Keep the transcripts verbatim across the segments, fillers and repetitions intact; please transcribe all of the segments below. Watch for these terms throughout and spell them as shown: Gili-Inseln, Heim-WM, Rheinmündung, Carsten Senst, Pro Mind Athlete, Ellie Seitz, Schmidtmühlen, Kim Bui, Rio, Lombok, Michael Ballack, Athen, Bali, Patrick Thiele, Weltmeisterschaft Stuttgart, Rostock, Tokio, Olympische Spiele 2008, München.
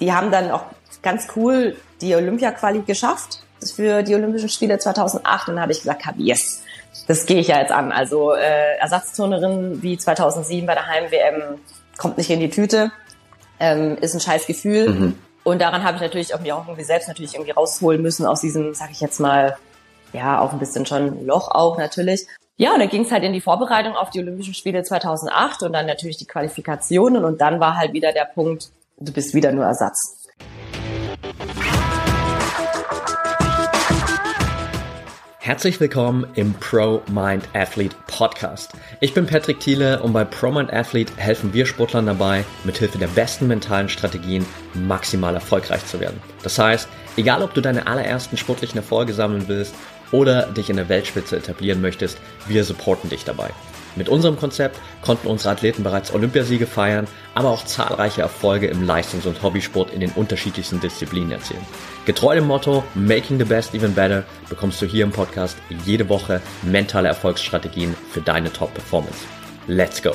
die haben dann auch ganz cool die Olympia-Quali geschafft für die Olympischen Spiele zweitausendacht. Und dann habe ich gesagt, yes, das gehe ich ja jetzt an. Also äh, Ersatzturnerin wie zweitausendsieben bei der Heim-W M kommt nicht in die Tüte, ähm, ist ein scheiß Gefühl. Mhm. Und daran habe ich natürlich auch irgendwie selbst natürlich irgendwie rausholen müssen aus diesem, sag ich jetzt mal, ja, auch ein bisschen schon Loch auch natürlich. Ja, und dann ging es halt in die Vorbereitung auf die Olympischen Spiele zweitausendacht und dann natürlich die Qualifikationen. Und dann war halt wieder der Punkt, du bist wieder nur Ersatz. Herzlich willkommen im Pro Mind Athlete Podcast. Ich bin Patrick Thiele und bei Pro Mind Athlete helfen wir Sportlern dabei, mithilfe der besten mentalen Strategien maximal erfolgreich zu werden. Das heißt, egal ob du deine allerersten sportlichen Erfolge sammeln willst oder dich in der Weltspitze etablieren möchtest, wir supporten dich dabei. Mit unserem Konzept konnten unsere Athleten bereits Olympiasiege feiern, aber auch zahlreiche Erfolge im Leistungs- und Hobbysport in den unterschiedlichsten Disziplinen erzielen. Getreu dem Motto Making the Best Even Better bekommst du hier im Podcast jede Woche mentale Erfolgsstrategien für deine Top-Performance. Let's go!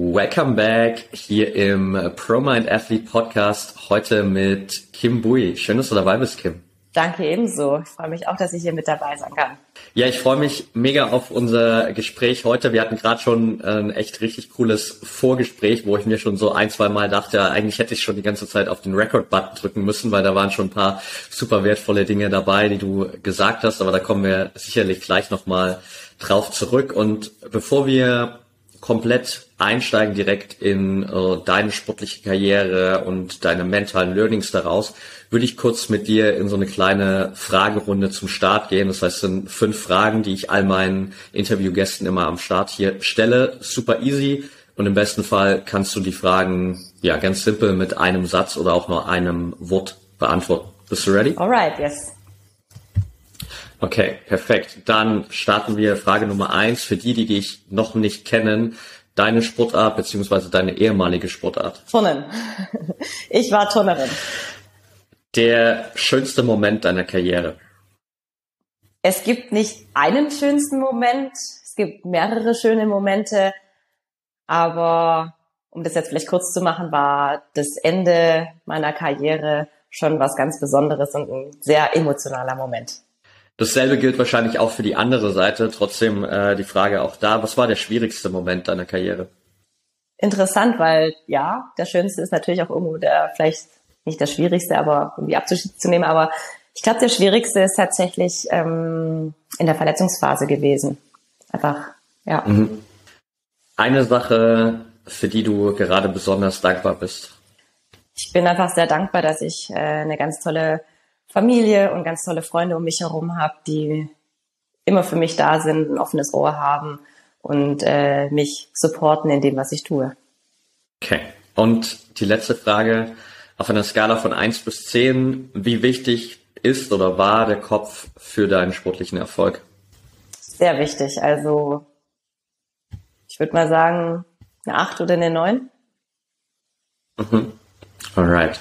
Welcome back hier im Pro Mind Athlete Podcast, heute mit Kim Bui. Schön, dass du dabei bist, Kim. Danke ebenso. Ich freue mich auch, dass ich hier mit dabei sein kann. Ja, ich freue mich mega auf unser Gespräch heute. Wir hatten gerade schon ein echt richtig cooles Vorgespräch, wo ich mir schon so ein, zwei Mal dachte, eigentlich hätte ich schon die ganze Zeit auf den Record-Button drücken müssen, weil da waren schon ein paar super wertvolle Dinge dabei, die du gesagt hast, aber da kommen wir sicherlich gleich nochmal drauf zurück. Und bevor wir komplett einsteigen direkt in äh, deine sportliche Karriere und deine mentalen Learnings daraus, würde ich kurz mit dir in so eine kleine Fragerunde zum Start gehen. Das heißt, es sind fünf Fragen, die ich all meinen Interviewgästen immer am Start hier stelle. Super easy und im besten Fall kannst du die Fragen ja ganz simpel mit einem Satz oder auch nur einem Wort beantworten. Bist du ready? Alright, yes. Okay, perfekt. Dann starten wir Frage Nummer eins. Für die, die dich noch nicht kennen, deine Sportart beziehungsweise deine ehemalige Sportart. Turnen. Ich war Turnerin. Der schönste Moment deiner Karriere? Es gibt nicht einen schönsten Moment. Es gibt mehrere schöne Momente. Aber um das jetzt vielleicht kurz zu machen, war das Ende meiner Karriere schon was ganz Besonderes und ein sehr emotionaler Moment. Dasselbe gilt wahrscheinlich auch für die andere Seite. Trotzdem äh, die Frage auch da, was war der schwierigste Moment deiner Karriere? Interessant, weil ja, der schönste ist natürlich auch irgendwo der, vielleicht nicht der schwierigste, aber irgendwie Abschied zu nehmen. Aber ich glaube, der schwierigste ist tatsächlich ähm, in der Verletzungsphase gewesen. Einfach, ja. Mhm. Eine Sache, für die du gerade besonders dankbar bist? Ich bin einfach sehr dankbar, dass ich äh, eine ganz tolle Familie und ganz tolle Freunde um mich herum habe, die immer für mich da sind, ein offenes Ohr haben und äh, mich supporten in dem, was ich tue. Okay. Und die letzte Frage, auf einer Skala von eins bis zehn, wie wichtig ist oder war der Kopf für deinen sportlichen Erfolg? Sehr wichtig. Also ich würde mal sagen, eine acht oder eine neun. Mhm. Alright.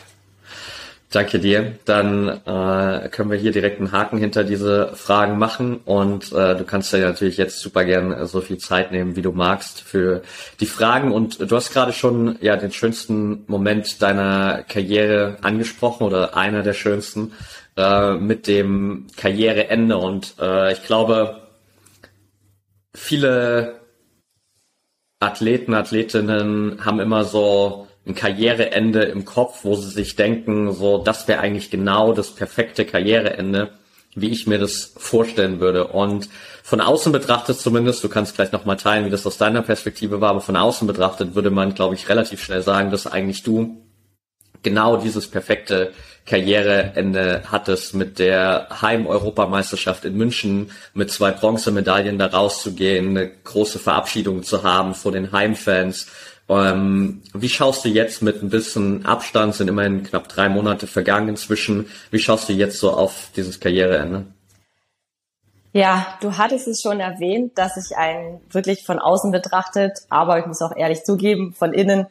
Danke dir. Dann äh, können wir hier direkt einen Haken hinter diese Fragen machen und äh, du kannst dir natürlich jetzt super gern so viel Zeit nehmen, wie du magst, für die Fragen. Und du hast gerade schon ja den schönsten Moment deiner Karriere angesprochen oder einer der schönsten äh, mit dem Karriereende. Und äh, ich glaube, viele Athleten, Athletinnen haben immer so ein Karriereende im Kopf, wo sie sich denken, so, das wäre eigentlich genau das perfekte Karriereende, wie ich mir das vorstellen würde. Und von außen betrachtet zumindest, du kannst gleich nochmal teilen, wie das aus deiner Perspektive war, aber von außen betrachtet würde man, glaube ich, relativ schnell sagen, dass eigentlich du genau dieses perfekte Karriereende hattest, mit der Heim-Europameisterschaft in München, mit zwei Bronzemedaillen da rauszugehen, eine große Verabschiedung zu haben vor den Heimfans. Ähm, wie schaust du jetzt mit ein bisschen Abstand, sind immerhin knapp drei Monate vergangen inzwischen, wie schaust du jetzt so auf dieses Karriereende? Ja, du hattest es schon erwähnt, dass ich einen wirklich von außen betrachtet, aber ich muss auch ehrlich zugeben, von innen,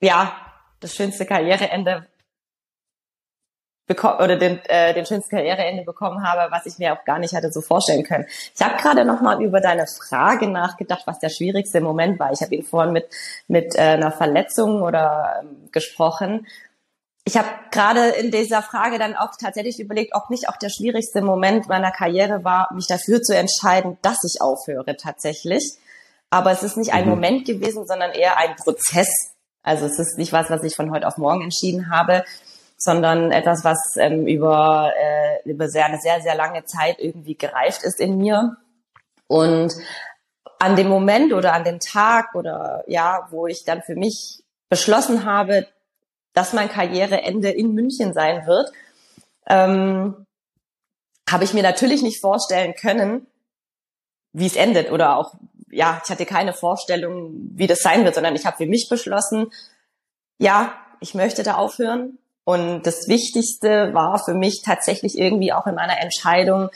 ja, das schönste Karriereende bekommen oder den, äh, den schönsten Karriereende bekommen habe, was ich mir auch gar nicht hatte so vorstellen können. Ich habe gerade nochmal über deine Frage nachgedacht, was der schwierigste Moment war. Ich habe eben vorhin mit mit äh, einer Verletzung oder ähm, gesprochen. Ich habe gerade in dieser Frage dann auch tatsächlich überlegt, ob nicht auch der schwierigste Moment meiner Karriere war, mich dafür zu entscheiden, dass ich aufhöre tatsächlich. Aber es ist nicht ein mhm. Moment gewesen, sondern eher ein Prozess. Also es ist nicht was, was ich von heute auf morgen entschieden habe, sondern etwas, was ähm, über, äh, über sehr, eine sehr, sehr lange Zeit irgendwie gereift ist in mir. Und an dem Moment oder an dem Tag oder ja, wo ich dann für mich beschlossen habe, dass mein Karriereende in München sein wird, ähm, habe ich mir natürlich nicht vorstellen können, wie es endet. Oder auch, ja, ich hatte keine Vorstellung, wie das sein wird, sondern ich habe für mich beschlossen, ja, ich möchte da aufhören. Und das Wichtigste war für mich tatsächlich irgendwie auch in meiner Entscheidung,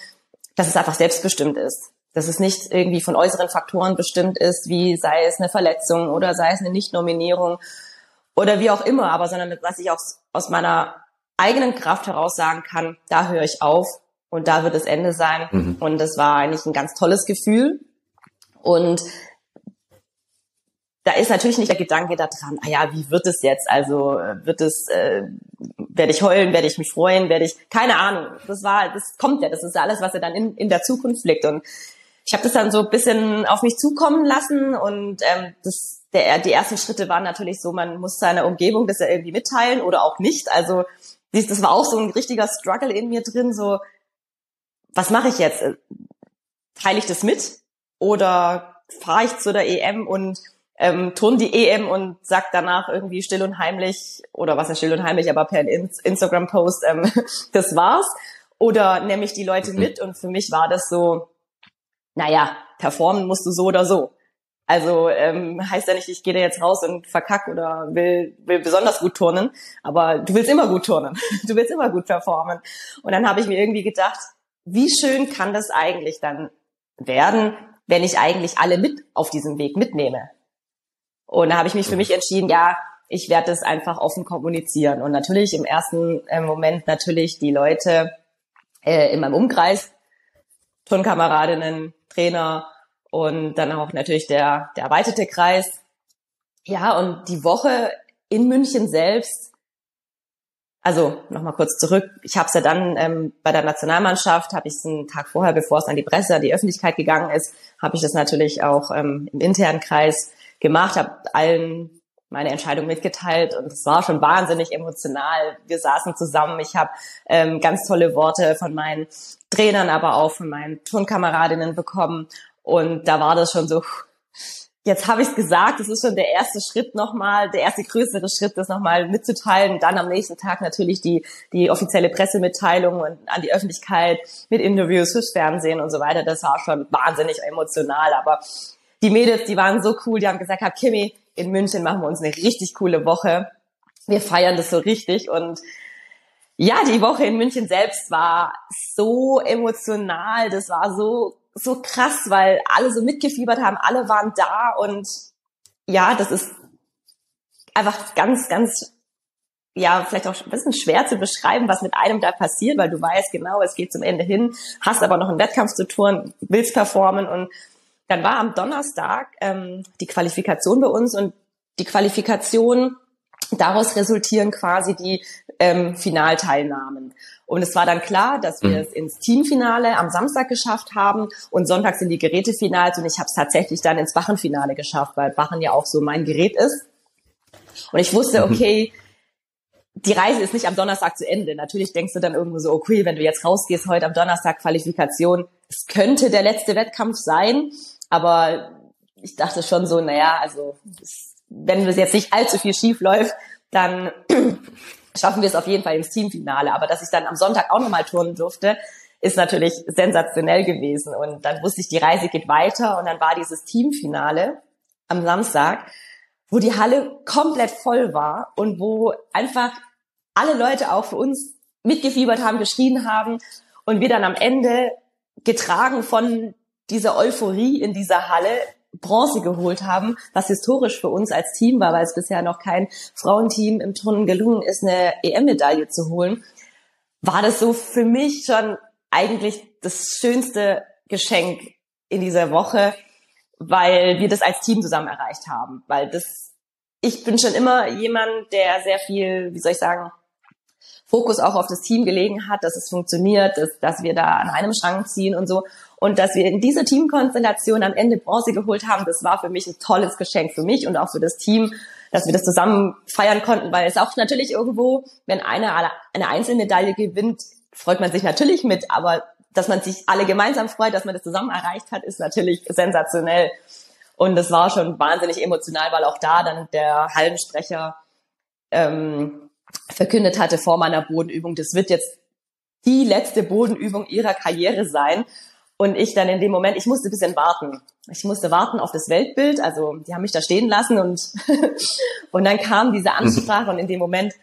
dass es einfach selbstbestimmt ist. Dass es nicht irgendwie von äußeren Faktoren bestimmt ist, wie sei es eine Verletzung oder sei es eine Nichtnominierung, oder wie auch immer, aber sondern dass ich auch aus meiner eigenen Kraft heraus sagen kann, da höre ich auf und da wird das Ende sein. Mhm. Und das war eigentlich ein ganz tolles Gefühl. Und da ist natürlich nicht der Gedanke da dran, ah ja, wie wird es jetzt? Also wird es, äh, werde ich heulen, werde ich mich freuen, werde ich, keine Ahnung. Das war, das kommt ja, das ist alles, was ja dann in, in der Zukunft liegt. Und ich habe das dann so ein bisschen auf mich zukommen lassen und ähm, das Der, die ersten Schritte waren natürlich so, man muss seiner Umgebung das ja irgendwie mitteilen oder auch nicht. Also das war auch so ein richtiger Struggle in mir drin, so, was mache ich jetzt? Teile ich das mit oder fahre ich zu der E M und ähm, turn die E M und sag danach irgendwie still und heimlich, oder was ist still und heimlich, aber per Instagram-Post, ähm, das war's. Oder nehme ich die Leute mit? Und für mich war das so, naja, performen musst du so oder so. Also ähm, heißt ja nicht, ich gehe da jetzt raus und verkack oder will will besonders gut turnen, aber du willst immer gut turnen, du willst immer gut performen. Und dann habe ich mir irgendwie gedacht, wie schön kann das eigentlich dann werden, wenn ich eigentlich alle mit auf diesem Weg mitnehme. Und da habe ich mich für mich entschieden, ja, ich werde das einfach offen kommunizieren. Und natürlich im ersten äh, Moment natürlich die Leute äh, in meinem Umkreis, Turnkameradinnen, Trainer, und dann auch natürlich der, der erweiterte Kreis. Ja, und die Woche in München selbst, also nochmal kurz zurück, ich habe es ja dann ähm, bei der Nationalmannschaft, habe ich es einen Tag vorher, bevor es an die Presse, an die Öffentlichkeit gegangen ist, habe ich das natürlich auch ähm, im internen Kreis gemacht, habe allen meine Entscheidung mitgeteilt und es war schon wahnsinnig emotional. Wir saßen zusammen, ich habe ähm, ganz tolle Worte von meinen Trainern, aber auch von meinen Turnkameradinnen bekommen. Und da war das schon so, jetzt habe ich es gesagt, das ist schon der erste Schritt nochmal, der erste größere Schritt, das nochmal mitzuteilen. Und dann am nächsten Tag natürlich die die offizielle Pressemitteilung und an die Öffentlichkeit mit Interviews fürs Fernsehen und so weiter. Das war schon wahnsinnig emotional. Aber die Mädels, die waren so cool, die haben gesagt, hab, Kimi, in München machen wir uns eine richtig coole Woche. Wir feiern das so richtig. Und ja, die Woche in München selbst war so emotional, das war so so krass, weil alle so mitgefiebert haben, alle waren da und ja, das ist einfach ganz, ganz, ja, vielleicht auch ein bisschen schwer zu beschreiben, was mit einem da passiert, weil du weißt genau, es geht zum Ende hin, hast aber noch einen Wettkampf zu touren, willst performen und dann war am Donnerstag ähm, die Qualifikation bei uns und die Qualifikation, daraus resultieren quasi die ähm, Finalteilnahmen. Und es war dann klar, dass wir es ins Teamfinale am Samstag geschafft haben und sonntags in die Gerätefinals und ich habe es tatsächlich dann ins Bachenfinale geschafft, weil Bachen ja auch so mein Gerät ist. Und ich wusste, okay, die Reise ist nicht am Donnerstag zu Ende. Natürlich denkst du dann irgendwo so, okay, wenn du jetzt rausgehst, heute am Donnerstag Qualifikation, es könnte der letzte Wettkampf sein, aber ich dachte schon so, naja, also wenn es jetzt nicht allzu viel schief läuft, dann schaffen wir es auf jeden Fall ins Teamfinale. Aber dass ich dann am Sonntag auch nochmal turnen durfte, ist natürlich sensationell gewesen. Und dann wusste ich, die Reise geht weiter. Und dann war dieses Teamfinale am Samstag, wo die Halle komplett voll war und wo einfach alle Leute auch für uns mitgefiebert haben, geschrien haben und wir dann am Ende getragen von dieser Euphorie in dieser Halle Bronze geholt haben, was historisch für uns als Team war, weil es bisher noch kein Frauenteam im Turnen gelungen ist, eine E M-Medaille zu holen. war das so für mich schon eigentlich das schönste Geschenk in dieser Woche, weil wir das als Team zusammen erreicht haben. Weil das, ich bin schon immer jemand, der sehr viel, wie soll ich sagen, Fokus auch auf das Team gelegen hat, dass es funktioniert, dass, dass wir da an einem Strang ziehen und so. Und dass wir in dieser Teamkonstellation am Ende Bronze geholt haben, das war für mich ein tolles Geschenk für mich und auch für das Team, dass wir das zusammen feiern konnten, weil es auch natürlich irgendwo, wenn einer eine Einzelmedaille gewinnt, freut man sich natürlich mit, aber dass man sich alle gemeinsam freut, dass man das zusammen erreicht hat, ist natürlich sensationell. Und das war schon wahnsinnig emotional, weil auch da dann der Hallensprecher ähm, verkündet hatte vor meiner Bodenübung, das wird jetzt die letzte Bodenübung ihrer Karriere sein. Und ich dann in dem Moment, ich musste ein bisschen warten. Ich musste warten auf das Weltbild, also die haben mich da stehen lassen und und dann kam diese Ansprache und in dem Moment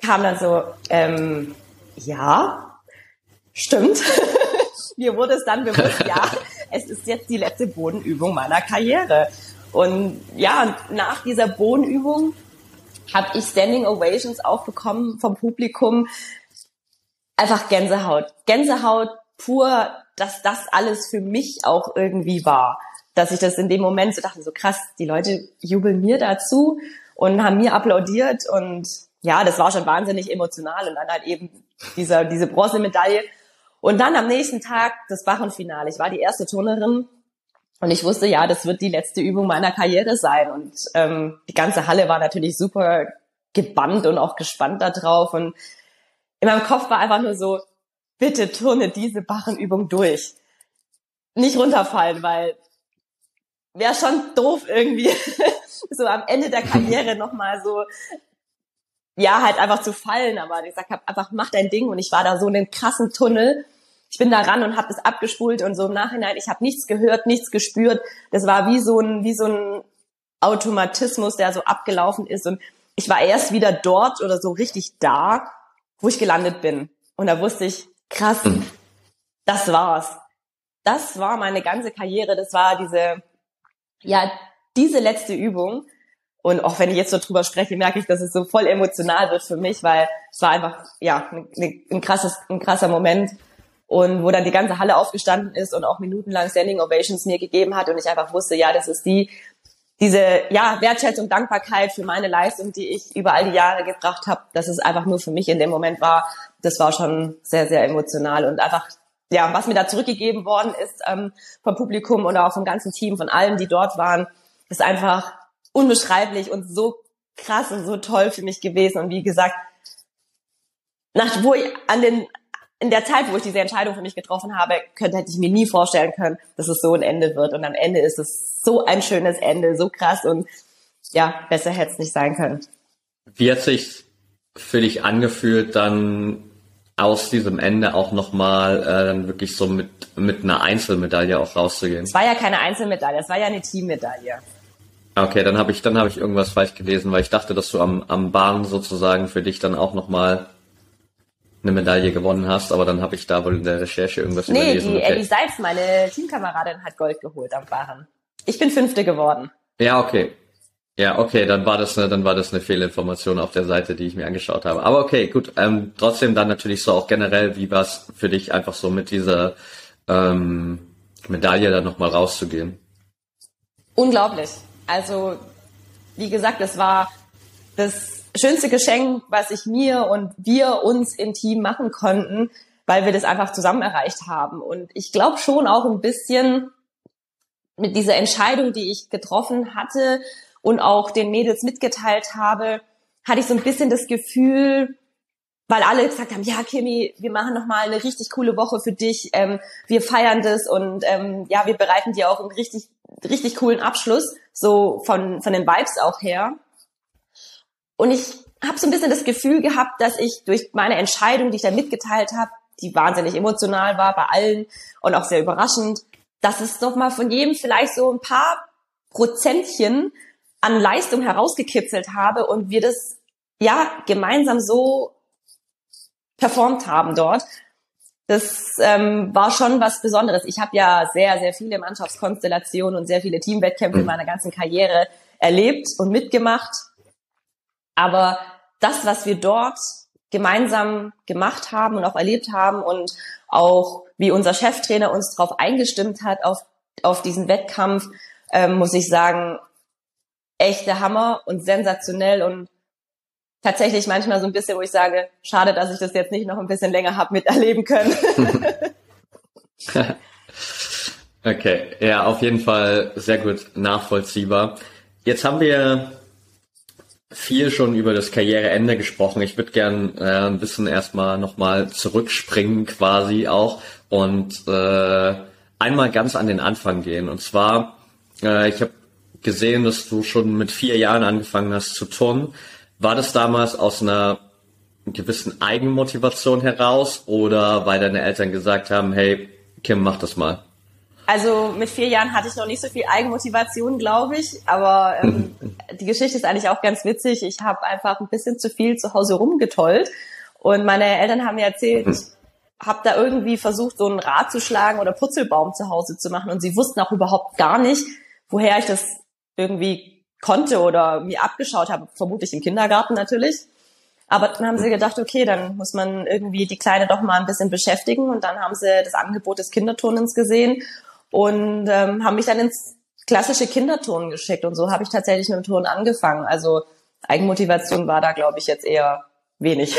kam dann so, ähm, ja, stimmt. Mir wurde es dann bewusst, ja, es ist jetzt die letzte Bodenübung meiner Karriere. Und ja, nach dieser Bodenübung habe ich Standing Ovations auch bekommen vom Publikum. Einfach Gänsehaut. Gänsehaut pur, dass das alles für mich auch irgendwie war. Dass ich das in dem Moment so dachte, so krass, die Leute jubeln mir dazu und haben mir applaudiert. Und ja, das war schon wahnsinnig emotional. Und dann halt eben dieser, diese Bronzemedaille. Und dann am nächsten Tag das Bachenfinale. Ich war die erste Turnerin und ich wusste, ja, das wird die letzte Übung meiner Karriere sein. Und ähm, die ganze Halle war natürlich super gebannt und auch gespannt da drauf. Und in meinem Kopf war einfach nur so, bitte turne diese Bachenübung durch. Nicht runterfallen, weil wäre schon doof irgendwie, so am Ende der Karriere nochmal so, ja, halt einfach zu fallen. Aber ich sag, einfach mach dein Ding. Und ich war da so in einem krassen Tunnel. Ich bin da ran und habe das abgespult. Und so im Nachhinein, ich habe nichts gehört, nichts gespürt. Das war wie so ein wie so ein Automatismus, der so abgelaufen ist. Und ich war erst wieder dort oder so richtig da, wo ich gelandet bin. Und da wusste ich, krass, das war's. Das war meine ganze Karriere. Das war diese, ja, diese letzte Übung. Und auch wenn ich jetzt so drüber spreche, merke ich, dass es so voll emotional wird für mich, weil es war einfach, ja, ein, ein krasses, ein krasser Moment. Und wo dann die ganze Halle aufgestanden ist und auch minutenlang Standing Ovations mir gegeben hat und ich einfach wusste, ja, das ist die, diese, ja, Wertschätzung, Dankbarkeit für meine Leistung, die ich über all die Jahre gebracht habe, dass es einfach nur für mich in dem Moment war. Das war schon sehr, sehr emotional und einfach, ja, was mir da zurückgegeben worden ist ähm, vom Publikum oder auch vom ganzen Team, von allen, die dort waren, ist einfach unbeschreiblich und so krass und so toll für mich gewesen. Und wie gesagt, nach, wo ich an den, in der Zeit, wo ich diese Entscheidung für mich getroffen habe, könnte, hätte ich mir nie vorstellen können, dass es so ein Ende wird. Und am Ende ist es so ein schönes Ende, so krass und ja, besser hätte es nicht sein können. Wie hat sich's für dich angefühlt, dann aus diesem Ende auch nochmal äh, dann wirklich so mit mit einer Einzelmedaille auch rauszugehen? Es war ja keine Einzelmedaille, es war ja eine Teammedaille. Okay, dann habe ich dann habe ich irgendwas falsch gelesen, weil ich dachte, dass du am am Bahn sozusagen für dich dann auch nochmal eine Medaille gewonnen hast, aber dann habe ich da wohl in der Recherche irgendwas nee, überlesen. Nee, die okay. Ellie Seitz, meine Teamkameradin, hat Gold geholt am Bahn. Ich bin Fünfte geworden. Ja, okay. Ja, okay, dann war das eine, dann war das eine Fehlinformation auf der Seite, die ich mir angeschaut habe. Aber okay, gut. Ähm, trotzdem dann natürlich so auch generell, wie war es für dich einfach so mit dieser ähm, Medaille dann nochmal rauszugehen? Unglaublich. Also wie gesagt, das war das schönste Geschenk, was ich mir und wir uns im Team machen konnten, weil wir das einfach zusammen erreicht haben. Und ich glaube schon auch ein bisschen mit dieser Entscheidung, die ich getroffen hatte, und auch den Mädels mitgeteilt habe, hatte ich so ein bisschen das Gefühl, weil alle gesagt haben, ja, Kimi, wir machen nochmal eine richtig coole Woche für dich, ähm, wir feiern das und ähm, ja, wir bereiten dir auch einen richtig richtig coolen Abschluss, so von von den Vibes auch her. Und ich habe so ein bisschen das Gefühl gehabt, dass ich durch meine Entscheidung, die ich da mitgeteilt habe, die wahnsinnig emotional war bei allen und auch sehr überraschend, dass es nochmal von jedem vielleicht so ein paar Prozentchen an Leistung herausgekitzelt habe und wir das ja gemeinsam so performt haben dort. Das ähm, war schon was Besonderes. Ich habe ja sehr, sehr viele Mannschaftskonstellationen und sehr viele Teamwettkämpfe in meiner ganzen Karriere erlebt und mitgemacht. Aber das, was wir dort gemeinsam gemacht haben und auch erlebt haben und auch wie unser Cheftrainer uns darauf eingestimmt hat auf auf diesen Wettkampf, ähm, muss ich sagen, echt der Hammer und sensationell und tatsächlich manchmal so ein bisschen, wo ich sage, schade, dass ich das jetzt nicht noch ein bisschen länger habe miterleben können. Okay, ja, auf jeden Fall sehr gut nachvollziehbar. Jetzt haben wir viel schon über das Karriereende gesprochen. Ich würde gern äh, ein bisschen erstmal nochmal zurückspringen quasi auch und äh, einmal ganz an den Anfang gehen. Und zwar, äh, ich habe gesehen, dass du schon mit vier Jahren angefangen hast zu turnen. War das damals aus einer gewissen Eigenmotivation heraus oder weil deine Eltern gesagt haben, hey, Kim, mach das mal? Also mit vier Jahren hatte ich noch nicht so viel Eigenmotivation, glaube ich, aber ähm, die Geschichte ist eigentlich auch ganz witzig. Ich habe einfach ein bisschen zu viel zu Hause rumgetollt und meine Eltern haben mir erzählt, ich habe da irgendwie versucht, so ein Rad zu schlagen oder Purzelbaum zu Hause zu machen und sie wussten auch überhaupt gar nicht, woher ich das irgendwie konnte oder mir abgeschaut habe, vermutlich im Kindergarten natürlich. Aber dann haben sie gedacht, okay, dann muss man irgendwie die Kleine doch mal ein bisschen beschäftigen und dann haben sie das Angebot des Kinderturnens gesehen und ähm, haben mich dann ins klassische Kinderturnen geschickt und so habe ich tatsächlich mit dem Turnen angefangen. Also Eigenmotivation war da, glaube ich, jetzt eher wenig.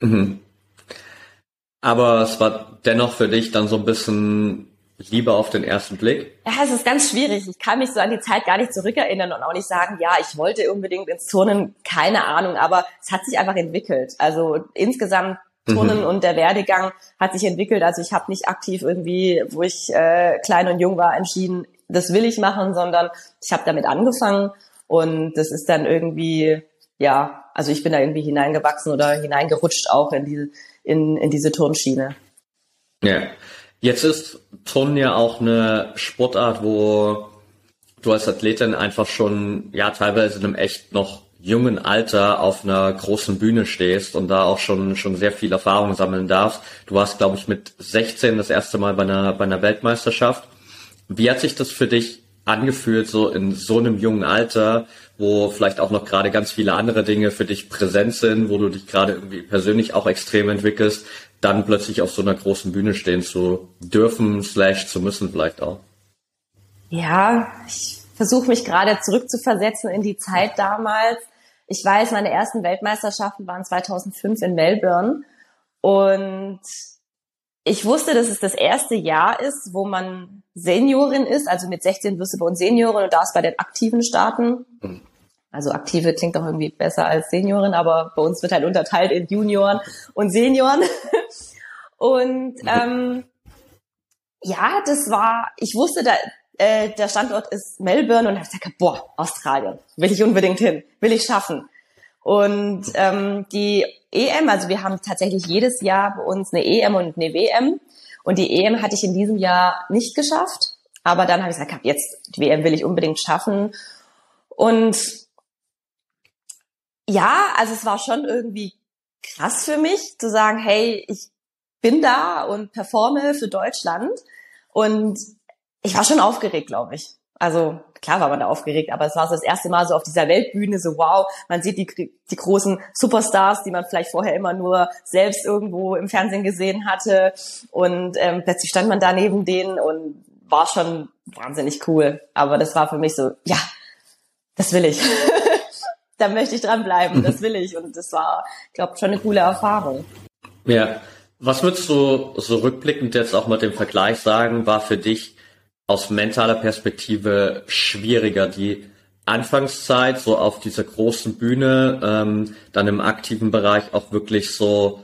Mhm. Aber es war dennoch für dich dann so ein bisschen Liebe auf den ersten Blick? Ja, es ist ganz schwierig. Ich kann mich so an die Zeit gar nicht zurückerinnern und auch nicht sagen, ja, ich wollte unbedingt ins Turnen, keine Ahnung, aber es hat sich einfach entwickelt. Also insgesamt Turnen mhm. und der Werdegang hat sich entwickelt. Also ich habe nicht aktiv irgendwie, wo ich äh, klein und jung war, entschieden, das will ich machen, sondern ich habe damit angefangen und das ist dann irgendwie, ja, also ich bin da irgendwie hineingewachsen oder hineingerutscht auch in die, in, in diese Turnschiene. Ja. Jetzt ist Turnen ja auch eine Sportart, wo du als Athletin einfach schon, ja, teilweise in einem echt noch jungen Alter auf einer großen Bühne stehst und da auch schon schon sehr viel Erfahrung sammeln darfst. Du warst, glaube ich, mit sechzehn das erste Mal bei einer bei einer Weltmeisterschaft. Wie hat sich das für dich angefühlt, so in so einem jungen Alter, wo vielleicht auch noch gerade ganz viele andere Dinge für dich präsent sind, wo du dich gerade irgendwie persönlich auch extrem entwickelst, dann plötzlich auf so einer großen Bühne stehen zu dürfen, slash zu müssen vielleicht auch? Ja, ich versuche mich gerade zurückzuversetzen in die Zeit damals. Ich weiß, meine ersten Weltmeisterschaften waren zweitausendfünf in Melbourne und ich wusste, dass es das erste Jahr ist, wo man Seniorin ist, also mit sechzehn wirst du bei uns Seniorin und darfst bei den Aktiven starten. Also Aktive klingt doch irgendwie besser als Seniorin, aber bei uns wird halt unterteilt in Junioren und Senioren. Und ähm, ja, das war, ich wusste, da, äh, der Standort ist Melbourne und habe gesagt, boah, Australien, will ich unbedingt hin, will ich schaffen. Und ähm, die E M, also wir haben tatsächlich jedes Jahr bei uns eine E M und eine W M. Und die E M hatte ich in diesem Jahr nicht geschafft. Aber dann habe ich gesagt, jetzt, die W M will ich unbedingt schaffen. Und ja, also es war schon irgendwie krass für mich, zu sagen, hey, ich bin da und performe für Deutschland. Und ich war schon aufgeregt, glaube ich. Also klar war man da aufgeregt, aber es war so das erste Mal so auf dieser Weltbühne, so wow, man sieht die, die großen Superstars, die man vielleicht vorher immer nur selbst irgendwo im Fernsehen gesehen hatte und ähm, plötzlich stand man da neben denen und war schon wahnsinnig cool, aber das war für mich so, ja, das will ich, da möchte ich dranbleiben, das will ich und das war, ich glaube, schon eine coole Erfahrung. Ja, was würdest du so rückblickend jetzt auch mit dem Vergleich sagen, war für dich aus mentaler Perspektive schwieriger, die Anfangszeit so auf dieser großen Bühne, ähm, dann im aktiven Bereich auch wirklich so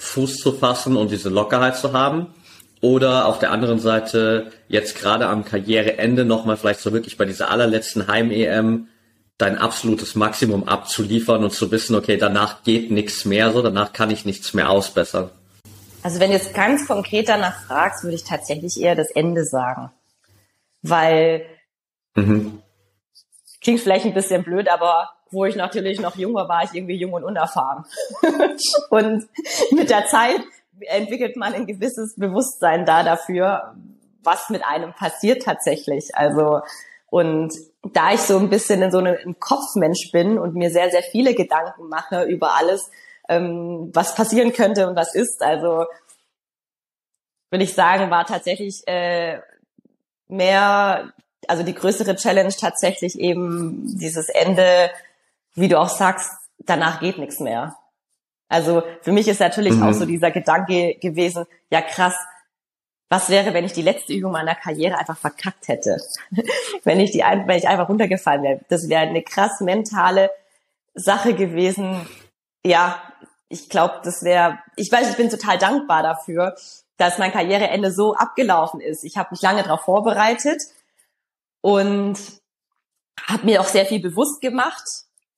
Fuß zu fassen und diese Lockerheit zu haben? Oder auf der anderen Seite jetzt gerade am Karriereende nochmal vielleicht so wirklich bei dieser allerletzten Heim-E M dein absolutes Maximum abzuliefern und zu wissen, okay, danach geht nichts mehr so, danach kann ich nichts mehr ausbessern? Also wenn du jetzt ganz konkret danach fragst, würde ich tatsächlich eher das Ende sagen. Weil, mhm. klingt vielleicht ein bisschen blöd, aber wo ich natürlich noch jung war, war ich irgendwie jung und unerfahren. Und mit der Zeit entwickelt man ein gewisses Bewusstsein da dafür, was mit einem passiert tatsächlich. Also Und da ich so ein bisschen in so einem Kopfmensch bin und mir sehr, sehr viele Gedanken mache über alles, ähm, was passieren könnte und was ist, also würde ich sagen, war tatsächlich äh, mehr, also die größere Challenge tatsächlich eben dieses Ende, wie du auch sagst, danach geht nichts mehr. Also für mich ist natürlich mhm. auch so dieser Gedanke gewesen, ja krass, was wäre, wenn ich die letzte Übung meiner Karriere einfach verkackt hätte? wenn ich die, wenn ich einfach runtergefallen wäre. Das wäre eine krass mentale Sache gewesen. Ja, ich glaube, das wäre, ich weiß, ich bin total dankbar dafür, dass mein Karriereende so abgelaufen ist. Ich habe mich lange darauf vorbereitet und habe mir auch sehr viel bewusst gemacht,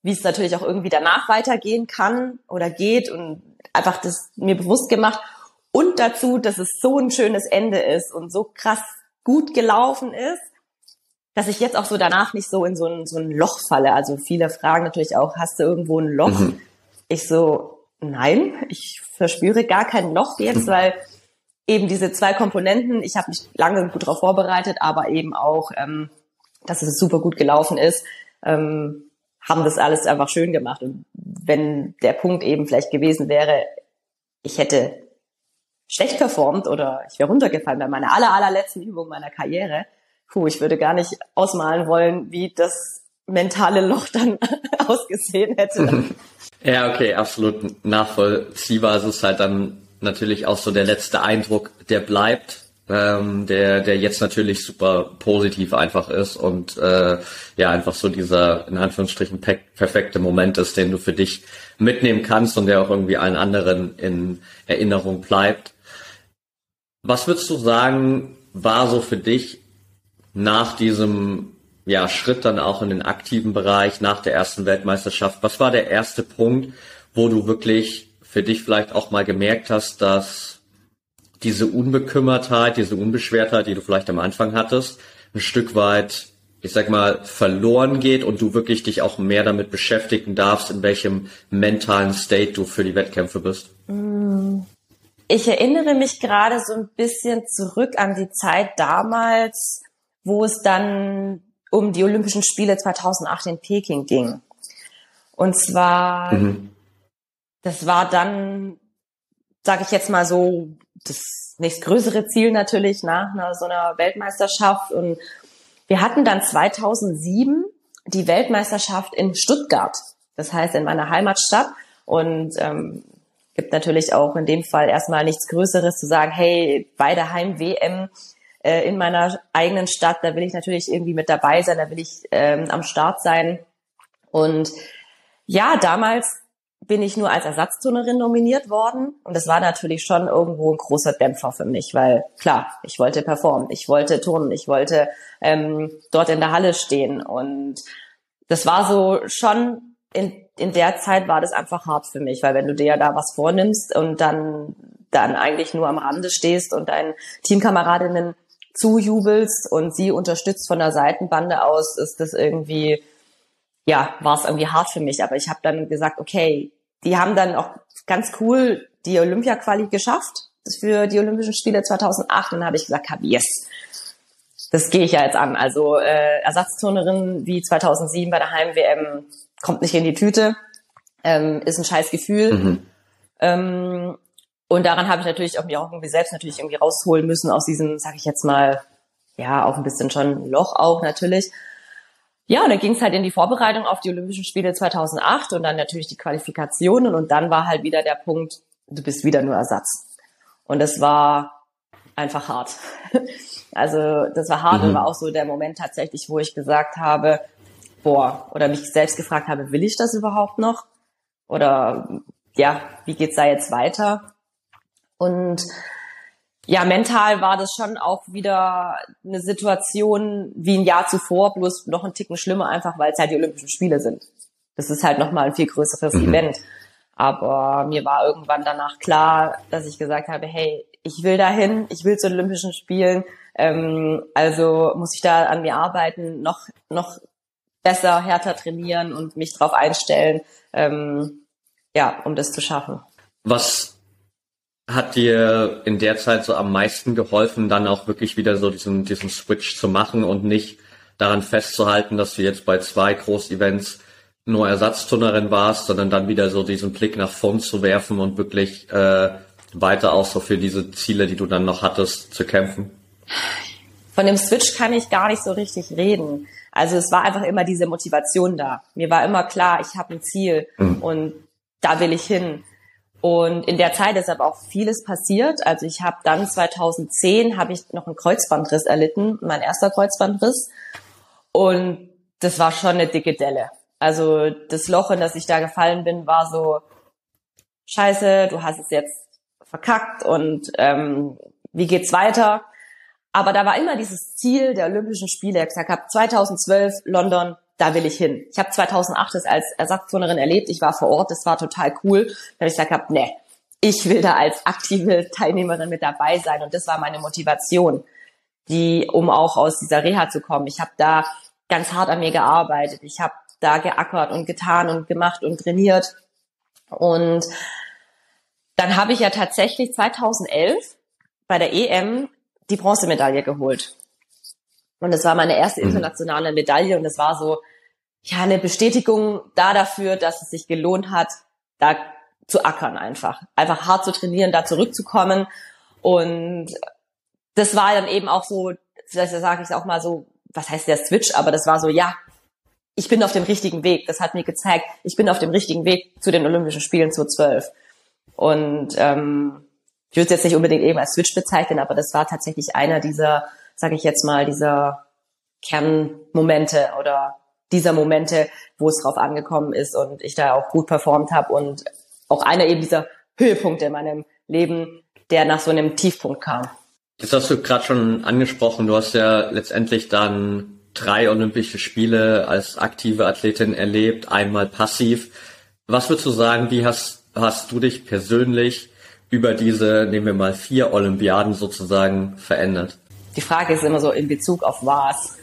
wie es natürlich auch irgendwie danach weitergehen kann oder geht, und einfach das mir bewusst gemacht. Und dazu, dass es so ein schönes Ende ist und so krass gut gelaufen ist, dass ich jetzt auch so danach nicht so in so ein, so ein Loch falle. Also viele fragen natürlich auch, hast du irgendwo ein Loch? Mhm. Ich so, nein, ich verspüre gar kein Loch jetzt, mhm. weil eben diese zwei Komponenten, ich habe mich lange gut darauf vorbereitet, aber eben auch, ähm, dass es super gut gelaufen ist, ähm, haben das alles einfach schön gemacht. Und wenn der Punkt eben vielleicht gewesen wäre, ich hätte schlecht performt oder ich wäre runtergefallen bei meiner aller, allerletzten Übung meiner Karriere, puh, ich würde gar nicht ausmalen wollen, wie das mentale Loch dann ausgesehen hätte. Ja, okay, absolut nachvollziehbar. Es ist halt dann natürlich auch so der letzte Eindruck, der bleibt, ähm, der der jetzt natürlich super positiv einfach ist und äh, ja einfach so dieser in Anführungsstrichen pe- perfekte Moment ist, den du für dich mitnehmen kannst und der auch irgendwie allen anderen in Erinnerung bleibt. Was würdest du sagen, war so für dich nach diesem ja Schritt dann auch in den aktiven Bereich, nach der ersten Weltmeisterschaft, was war der erste Punkt, wo du wirklich für dich vielleicht auch mal gemerkt hast, dass diese Unbekümmertheit, diese Unbeschwertheit, die du vielleicht am Anfang hattest, ein Stück weit, ich sag mal, verloren geht und du wirklich dich auch mehr damit beschäftigen darfst, in welchem mentalen State du für die Wettkämpfe bist? Ich erinnere mich gerade so ein bisschen zurück an die Zeit damals, wo es dann um die Olympischen Spiele zweitausendacht in Peking ging. Und zwar, mhm. das war dann, sag ich jetzt mal so, das nächstgrößere Ziel natürlich nach einer, so einer Weltmeisterschaft. Und wir hatten dann zweitausendsieben die Weltmeisterschaft in Stuttgart, das heißt in meiner Heimatstadt. Und ähm, gibt natürlich auch in dem Fall erstmal nichts Größeres zu sagen, hey, bei der Heim-W M äh, in meiner eigenen Stadt, da will ich natürlich irgendwie mit dabei sein, da will ich ähm, am Start sein. Und ja, damals bin ich nur als Ersatzturnerin nominiert worden. Und das war natürlich schon irgendwo ein großer Dämpfer für mich, weil klar, ich wollte performen, ich wollte turnen, ich wollte ähm, dort in der Halle stehen. Und das war so schon, in in der Zeit war das einfach hart für mich, weil wenn du dir ja da was vornimmst und dann dann eigentlich nur am Rande stehst und deinen Teamkameradinnen zujubelst und sie unterstützt von der Seitenbande aus, ist das irgendwie... ja, war es irgendwie hart für mich, aber ich habe dann gesagt, okay, die haben dann auch ganz cool die Olympia-Quali geschafft für die Olympischen Spiele zweitausendacht und dann habe ich gesagt, hab, yes, das gehe ich ja jetzt an. Also äh, Ersatzturnerin wie zweitausendsieben bei der Heim-W M kommt nicht in die Tüte, ähm, ist ein scheiß Gefühl. Mhm. Ähm, und daran habe ich natürlich auch mich auch irgendwie selbst natürlich irgendwie rausholen müssen aus diesem, sag ich jetzt mal, ja, auch ein bisschen schon Loch auch natürlich. Ja, und dann ging es halt in die Vorbereitung auf die Olympischen Spiele zweitausendacht und dann natürlich die Qualifikationen und dann war halt wieder der Punkt, du bist wieder nur Ersatz. Und das war einfach hart. Also das war hart mhm. und war auch so der Moment tatsächlich, wo ich gesagt habe, boah, oder mich selbst gefragt habe, will ich das überhaupt noch? Oder ja, wie geht's da jetzt weiter? Und ja, mental war das schon auch wieder eine Situation wie ein Jahr zuvor, bloß noch einen Ticken schlimmer, einfach weil es halt die Olympischen Spiele sind. Das ist halt nochmal ein viel größeres mhm. Event. Aber mir war irgendwann danach klar, dass ich gesagt habe, hey, ich will dahin, ich will zu Olympischen Spielen, ähm, also muss ich da an mir arbeiten, noch noch besser, härter trainieren und mich drauf einstellen, ähm, ja, um das zu schaffen. Was hat dir in der Zeit so am meisten geholfen, dann auch wirklich wieder so diesen diesen Switch zu machen und nicht daran festzuhalten, dass du jetzt bei zwei Groß-Events nur Ersatzturnerin warst, sondern dann wieder so diesen Blick nach vorn zu werfen und wirklich äh, weiter auch so für diese Ziele, die du dann noch hattest, zu kämpfen? Von dem Switch kann ich gar nicht so richtig reden. Also es war einfach immer diese Motivation da. Mir war immer klar, ich habe ein Ziel mhm. und da will ich hin. Und in der Zeit ist aber auch vieles passiert. Also ich habe dann zweitausendzehn habe ich noch einen Kreuzbandriss erlitten, mein erster Kreuzbandriss. Und das war schon eine dicke Delle. Also das Loch, in das ich da gefallen bin, war so, scheiße, du hast es jetzt verkackt und ähm, wie geht's weiter? Aber da war immer dieses Ziel der Olympischen Spiele. Ich habe gesagt, hab zweitausendzwölf London, da will ich hin. Ich habe zweitausendacht das als Ersatzturnerin erlebt. Ich war vor Ort, das war total cool. Da habe ich gesagt, nee, ich will da als aktive Teilnehmerin mit dabei sein. Und das war meine Motivation, die, um auch aus dieser Reha zu kommen. Ich habe da ganz hart an mir gearbeitet. Ich habe da geackert und getan und gemacht und trainiert. Und dann habe ich ja tatsächlich zweitausendelf bei der E M die Bronzemedaille geholt. Und das war meine erste internationale Medaille und das war so, ja, eine Bestätigung da dafür, dass es sich gelohnt hat, da zu ackern einfach. Einfach hart zu trainieren, da zurückzukommen. Und das war dann eben auch so, vielleicht sage ich es auch mal so, was heißt der Switch? Aber das war so, ja, ich bin auf dem richtigen Weg. Das hat mir gezeigt, ich bin auf dem richtigen Weg zu den Olympischen Spielen zweitausendzwölf. Und ähm, ich würde es jetzt nicht unbedingt eben als Switch bezeichnen, aber das war tatsächlich einer dieser, sage ich jetzt mal, dieser Kernmomente oder dieser Momente, wo es drauf angekommen ist und ich da auch gut performt habe und auch einer eben dieser Höhepunkte in meinem Leben, der nach so einem Tiefpunkt kam. Jetzt hast du gerade schon angesprochen, du hast ja letztendlich dann drei Olympische Spiele als aktive Athletin erlebt, einmal passiv. Was würdest du sagen, wie hast, hast du dich persönlich über diese, nehmen wir mal, vier Olympiaden sozusagen verändert? Die Frage ist immer so, in Bezug auf was?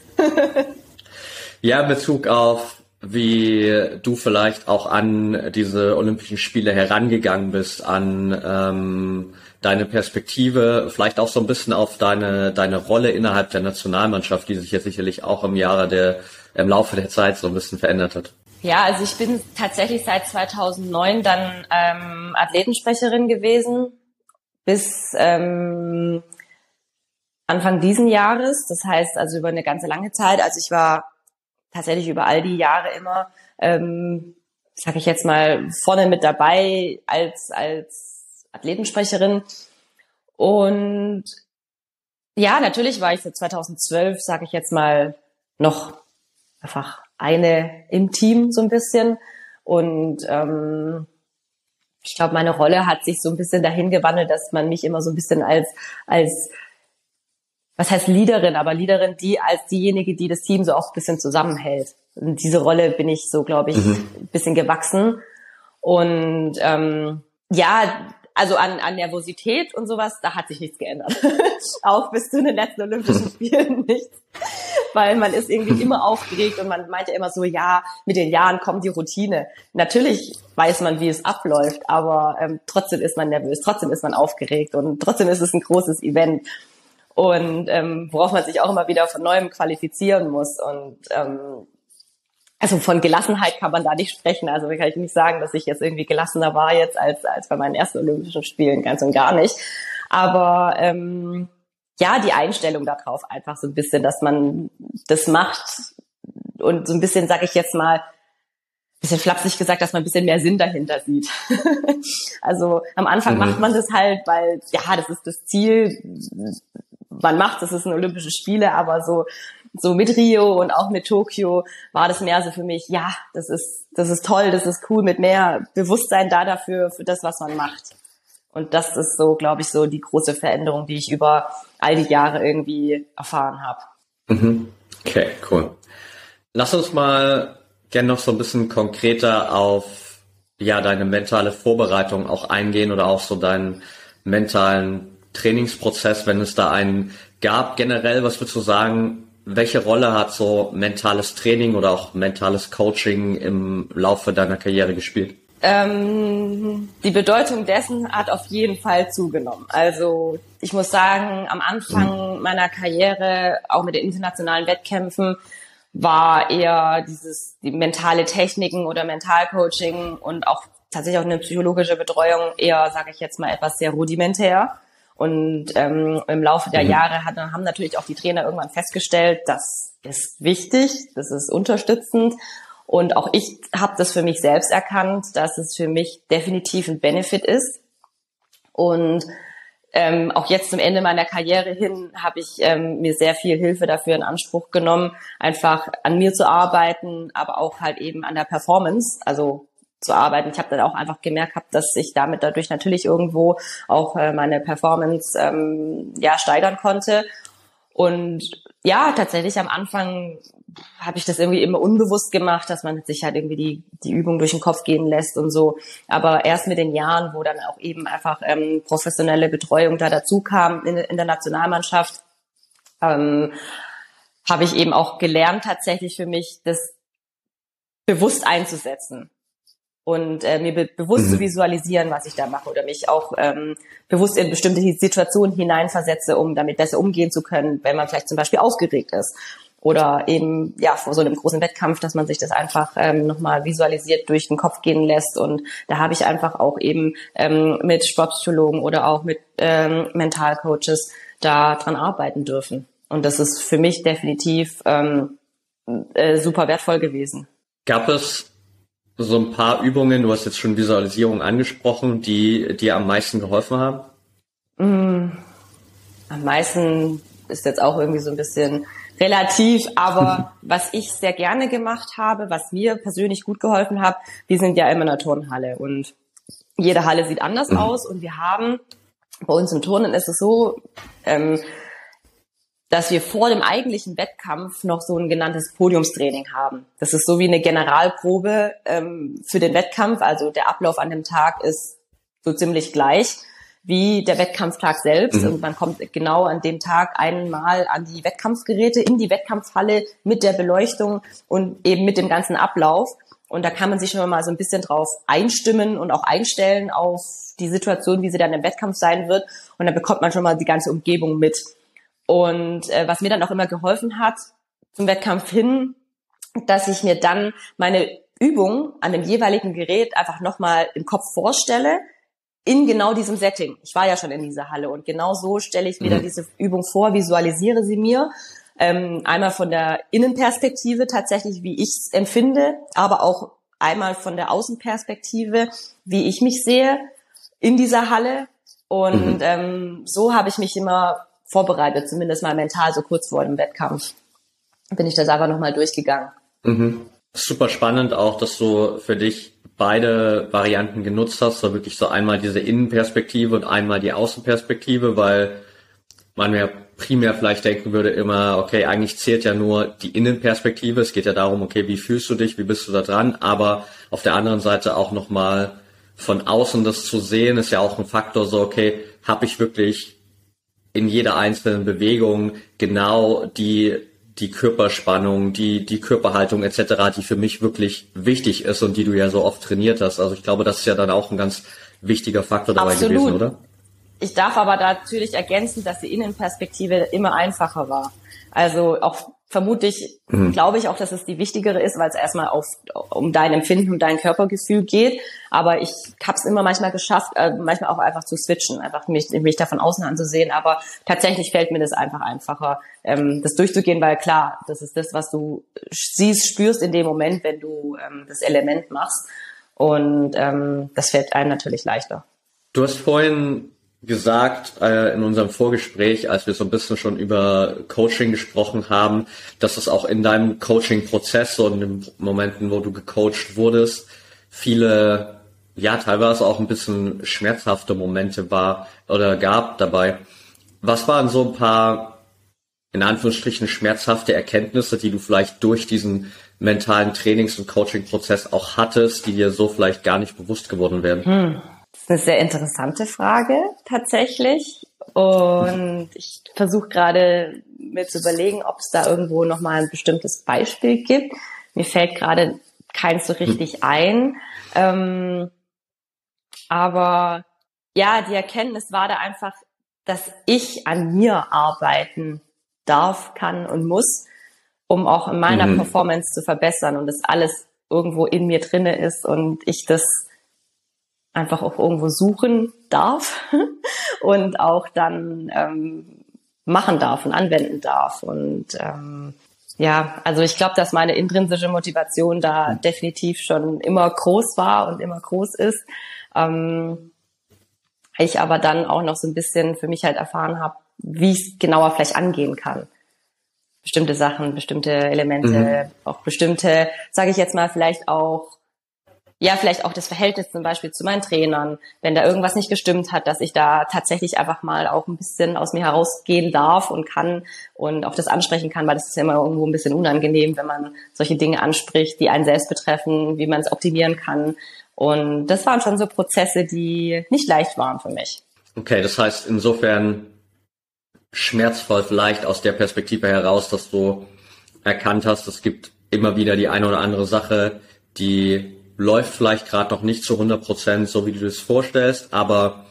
Ja, in Bezug auf, wie du vielleicht auch an diese Olympischen Spiele herangegangen bist, an ähm, deine Perspektive, vielleicht auch so ein bisschen auf deine deine Rolle innerhalb der Nationalmannschaft, die sich jetzt sicherlich auch im Jahre der im Laufe der Zeit so ein bisschen verändert hat. Ja, also ich bin tatsächlich seit zweitausendneun dann ähm, Athletensprecherin gewesen bis ähm, Anfang diesen Jahres. Das heißt also über eine ganze lange Zeit. Also ich war tatsächlich über all die Jahre immer, ähm, sage ich jetzt mal, vorne mit dabei als als Athletensprecherin. Und ja, natürlich war ich für zweitausendzwölf, sage ich jetzt mal, noch einfach eine im Team so ein bisschen. Und ähm, ich glaube, meine Rolle hat sich so ein bisschen dahin gewandelt, dass man mich immer so ein bisschen als als was heißt Leaderin, aber Leaderin, die als diejenige, die das Team so auch ein bisschen zusammenhält. Und diese Rolle bin ich so, glaube ich, mhm. ein bisschen gewachsen. Und ähm, ja, also an, an Nervosität und sowas, da hat sich nichts geändert. Auch bis zu den letzten Olympischen Spielen nichts. Weil man ist irgendwie immer aufgeregt und man meint ja immer so, ja, mit den Jahren kommt die Routine. Natürlich weiß man, wie es abläuft, aber ähm, trotzdem ist man nervös, trotzdem ist man aufgeregt und trotzdem ist es ein großes Event. Und ähm, worauf man sich auch immer wieder von Neuem qualifizieren muss. Und ähm, also von Gelassenheit kann man da nicht sprechen. Also kann ich nicht sagen, dass ich jetzt irgendwie gelassener war jetzt als als bei meinen ersten Olympischen Spielen, ganz und gar nicht. Aber ähm, ja, die Einstellung darauf einfach so ein bisschen, dass man das macht und so ein bisschen, sag ich jetzt mal, bisschen flapsig gesagt, dass man ein bisschen mehr Sinn dahinter sieht. Also am Anfang mhm. macht man das halt, weil ja, das ist das Ziel, man macht, das ist ein Olympische Spiele, aber so so mit Rio und auch mit Tokio war das mehr so für mich, ja, das ist das ist toll, das ist cool, mit mehr Bewusstsein da dafür, für das, was man macht. Und das ist so, glaube ich, so die große Veränderung, die ich über all die Jahre irgendwie erfahren habe. Mhm. Okay, cool. Lass uns mal gerne noch so ein bisschen konkreter auf ja deine mentale Vorbereitung auch eingehen oder auch so deinen mentalen Trainingsprozess, wenn es da einen gab. Generell, was würdest du sagen, welche Rolle hat so mentales Training oder auch mentales Coaching im Laufe deiner Karriere gespielt? Ähm, die Bedeutung dessen hat auf jeden Fall zugenommen. Also ich muss sagen, am Anfang mhm. meiner Karriere, auch mit den internationalen Wettkämpfen, war eher dieses die mentale Techniken oder Mentalcoaching und auch tatsächlich auch eine psychologische Betreuung eher, sage ich jetzt mal, etwas sehr rudimentär. Und ähm, im Laufe der Jahre hat, haben natürlich auch die Trainer irgendwann festgestellt, das ist wichtig, das ist unterstützend. Und auch ich habe das für mich selbst erkannt, dass es für mich definitiv ein Benefit ist. Und ähm, auch jetzt zum Ende meiner Karriere hin habe ich ähm, mir sehr viel Hilfe dafür in Anspruch genommen, einfach an mir zu arbeiten, aber auch halt eben an der Performance, also zu arbeiten. Ich habe dann auch einfach gemerkt, hab, dass ich damit dadurch natürlich irgendwo auch äh, meine Performance ähm, ja steigern konnte. Und ja, tatsächlich am Anfang habe ich das irgendwie immer unbewusst gemacht, dass man sich halt irgendwie die die Übung durch den Kopf gehen lässt und so. Aber erst mit den Jahren, wo dann auch eben einfach ähm, professionelle Betreuung da dazu kam in, in der Nationalmannschaft, ähm, habe ich eben auch gelernt, tatsächlich für mich das bewusst einzusetzen. Und äh, mir be- bewusst mhm. zu visualisieren, was ich da mache, oder mich auch ähm, bewusst in bestimmte Situationen hineinversetze, um damit besser umgehen zu können, wenn man vielleicht zum Beispiel aufgeregt ist oder eben ja vor so einem großen Wettkampf, dass man sich das einfach ähm, nochmal visualisiert durch den Kopf gehen lässt. Und da habe ich einfach auch eben ähm, mit Sportpsychologen oder auch mit ähm, Mentalcoaches da dran arbeiten dürfen. Und das ist für mich definitiv ähm, äh, super wertvoll gewesen. Gab es so ein paar Übungen, du hast jetzt schon Visualisierung angesprochen, die dir am meisten geholfen haben? Mm, am meisten ist jetzt auch irgendwie so ein bisschen relativ, aber was ich sehr gerne gemacht habe, was mir persönlich gut geholfen hat, wir sind ja immer in einer Turnhalle und jede Halle sieht anders mhm. aus, und wir haben, bei uns im Turnen ist es so, ähm, dass wir vor dem eigentlichen Wettkampf noch so ein genanntes Podiumstraining haben. Das ist so wie eine Generalprobe ähm, für den Wettkampf. Also der Ablauf an dem Tag ist so ziemlich gleich wie der Wettkampftag selbst. Mhm. Und man kommt genau an dem Tag einmal an die Wettkampfgeräte, in die Wettkampfhalle mit der Beleuchtung und eben mit dem ganzen Ablauf. Und da kann man sich schon mal so ein bisschen drauf einstimmen und auch einstellen auf die Situation, wie sie dann im Wettkampf sein wird. Und dann bekommt man schon mal die ganze Umgebung mit. Und äh, was mir dann auch immer geholfen hat zum Wettkampf hin, dass ich mir dann meine Übung an dem jeweiligen Gerät einfach nochmal im Kopf vorstelle, in genau diesem Setting. Ich war ja schon in dieser Halle, und genau so stelle ich mir dann diese Übung vor, visualisiere sie mir. Ähm, einmal von der Innenperspektive tatsächlich, wie ich es empfinde, aber auch einmal von der Außenperspektive, wie ich mich sehe in dieser Halle. Und ähm, so habe ich mich immer vorbereitet, zumindest mal mental, so kurz vor dem Wettkampf bin ich das einfach nochmal durchgegangen. Mhm. Super spannend auch, dass du für dich beide Varianten genutzt hast, so wirklich so einmal diese Innenperspektive und einmal die Außenperspektive, weil man ja primär vielleicht denken würde immer, okay, eigentlich zählt ja nur die Innenperspektive, es geht ja darum, okay, wie fühlst du dich, wie bist du da dran, aber auf der anderen Seite auch nochmal von außen das zu sehen, ist ja auch ein Faktor, so okay, habe ich wirklich in jeder einzelnen Bewegung genau die die Körperspannung, die die Körperhaltung et cetera, die für mich wirklich wichtig ist und die du ja so oft trainiert hast. Also ich glaube, das ist ja dann auch ein ganz wichtiger Faktor dabei Absolut. gewesen, oder? Ich darf aber natürlich ergänzen, dass die Innenperspektive immer einfacher war. Also auch vermutlich mhm. glaube ich auch, dass es die wichtigere ist, weil es erstmal auf, um dein Empfinden und dein Körpergefühl geht. Aber ich habe es immer manchmal geschafft, äh, manchmal auch einfach zu switchen, einfach mich, mich da von außen anzusehen. Aber tatsächlich fällt mir das einfach einfacher, ähm, das durchzugehen, weil klar, das ist das, was du siehst, spürst in dem Moment, wenn du ähm, das Element machst. Und ähm, das fällt einem natürlich leichter. Du hast vorhin gesagt äh, in unserem Vorgespräch, als wir so ein bisschen schon über Coaching gesprochen haben, dass es auch in deinem Coaching-Prozess und in den Momenten, wo du gecoacht wurdest, viele, ja teilweise auch ein bisschen schmerzhafte Momente war oder gab dabei. Was waren so ein paar, in Anführungsstrichen, schmerzhafte Erkenntnisse, die du vielleicht durch diesen mentalen Trainings- und Coaching-Prozess auch hattest, die dir so vielleicht gar nicht bewusst geworden wären? Hm. Das ist eine sehr interessante Frage tatsächlich, und ich versuche gerade mir zu überlegen, ob es da irgendwo nochmal ein bestimmtes Beispiel gibt. Mir fällt gerade keins so richtig ein, ähm, aber ja, die Erkenntnis war da einfach, dass ich an mir arbeiten darf, kann und muss, um auch in meiner mhm. Performance zu verbessern und das alles irgendwo in mir drinne ist und ich das einfach auch irgendwo suchen darf und auch dann ähm, machen darf und anwenden darf. Und ähm, ja, also ich glaube, dass meine intrinsische Motivation da definitiv schon immer groß war und immer groß ist. Ähm, ich aber dann auch noch so ein bisschen für mich halt erfahren habe, wie ich es genauer vielleicht angehen kann. Bestimmte Sachen, bestimmte Elemente, mhm. auch bestimmte, sage ich jetzt mal, vielleicht auch, ja, vielleicht auch das Verhältnis zum Beispiel zu meinen Trainern, wenn da irgendwas nicht gestimmt hat, dass ich da tatsächlich einfach mal auch ein bisschen aus mir herausgehen darf und kann und auch das ansprechen kann, weil das ist ja immer irgendwo ein bisschen unangenehm, wenn man solche Dinge anspricht, die einen selbst betreffen, wie man es optimieren kann. Und das waren schon so Prozesse, die nicht leicht waren für mich. Okay, das heißt insofern schmerzvoll vielleicht aus der Perspektive heraus, dass du erkannt hast, es gibt immer wieder die eine oder andere Sache, die läuft vielleicht gerade noch nicht zu hundert Prozent, so wie du das vorstellst, aber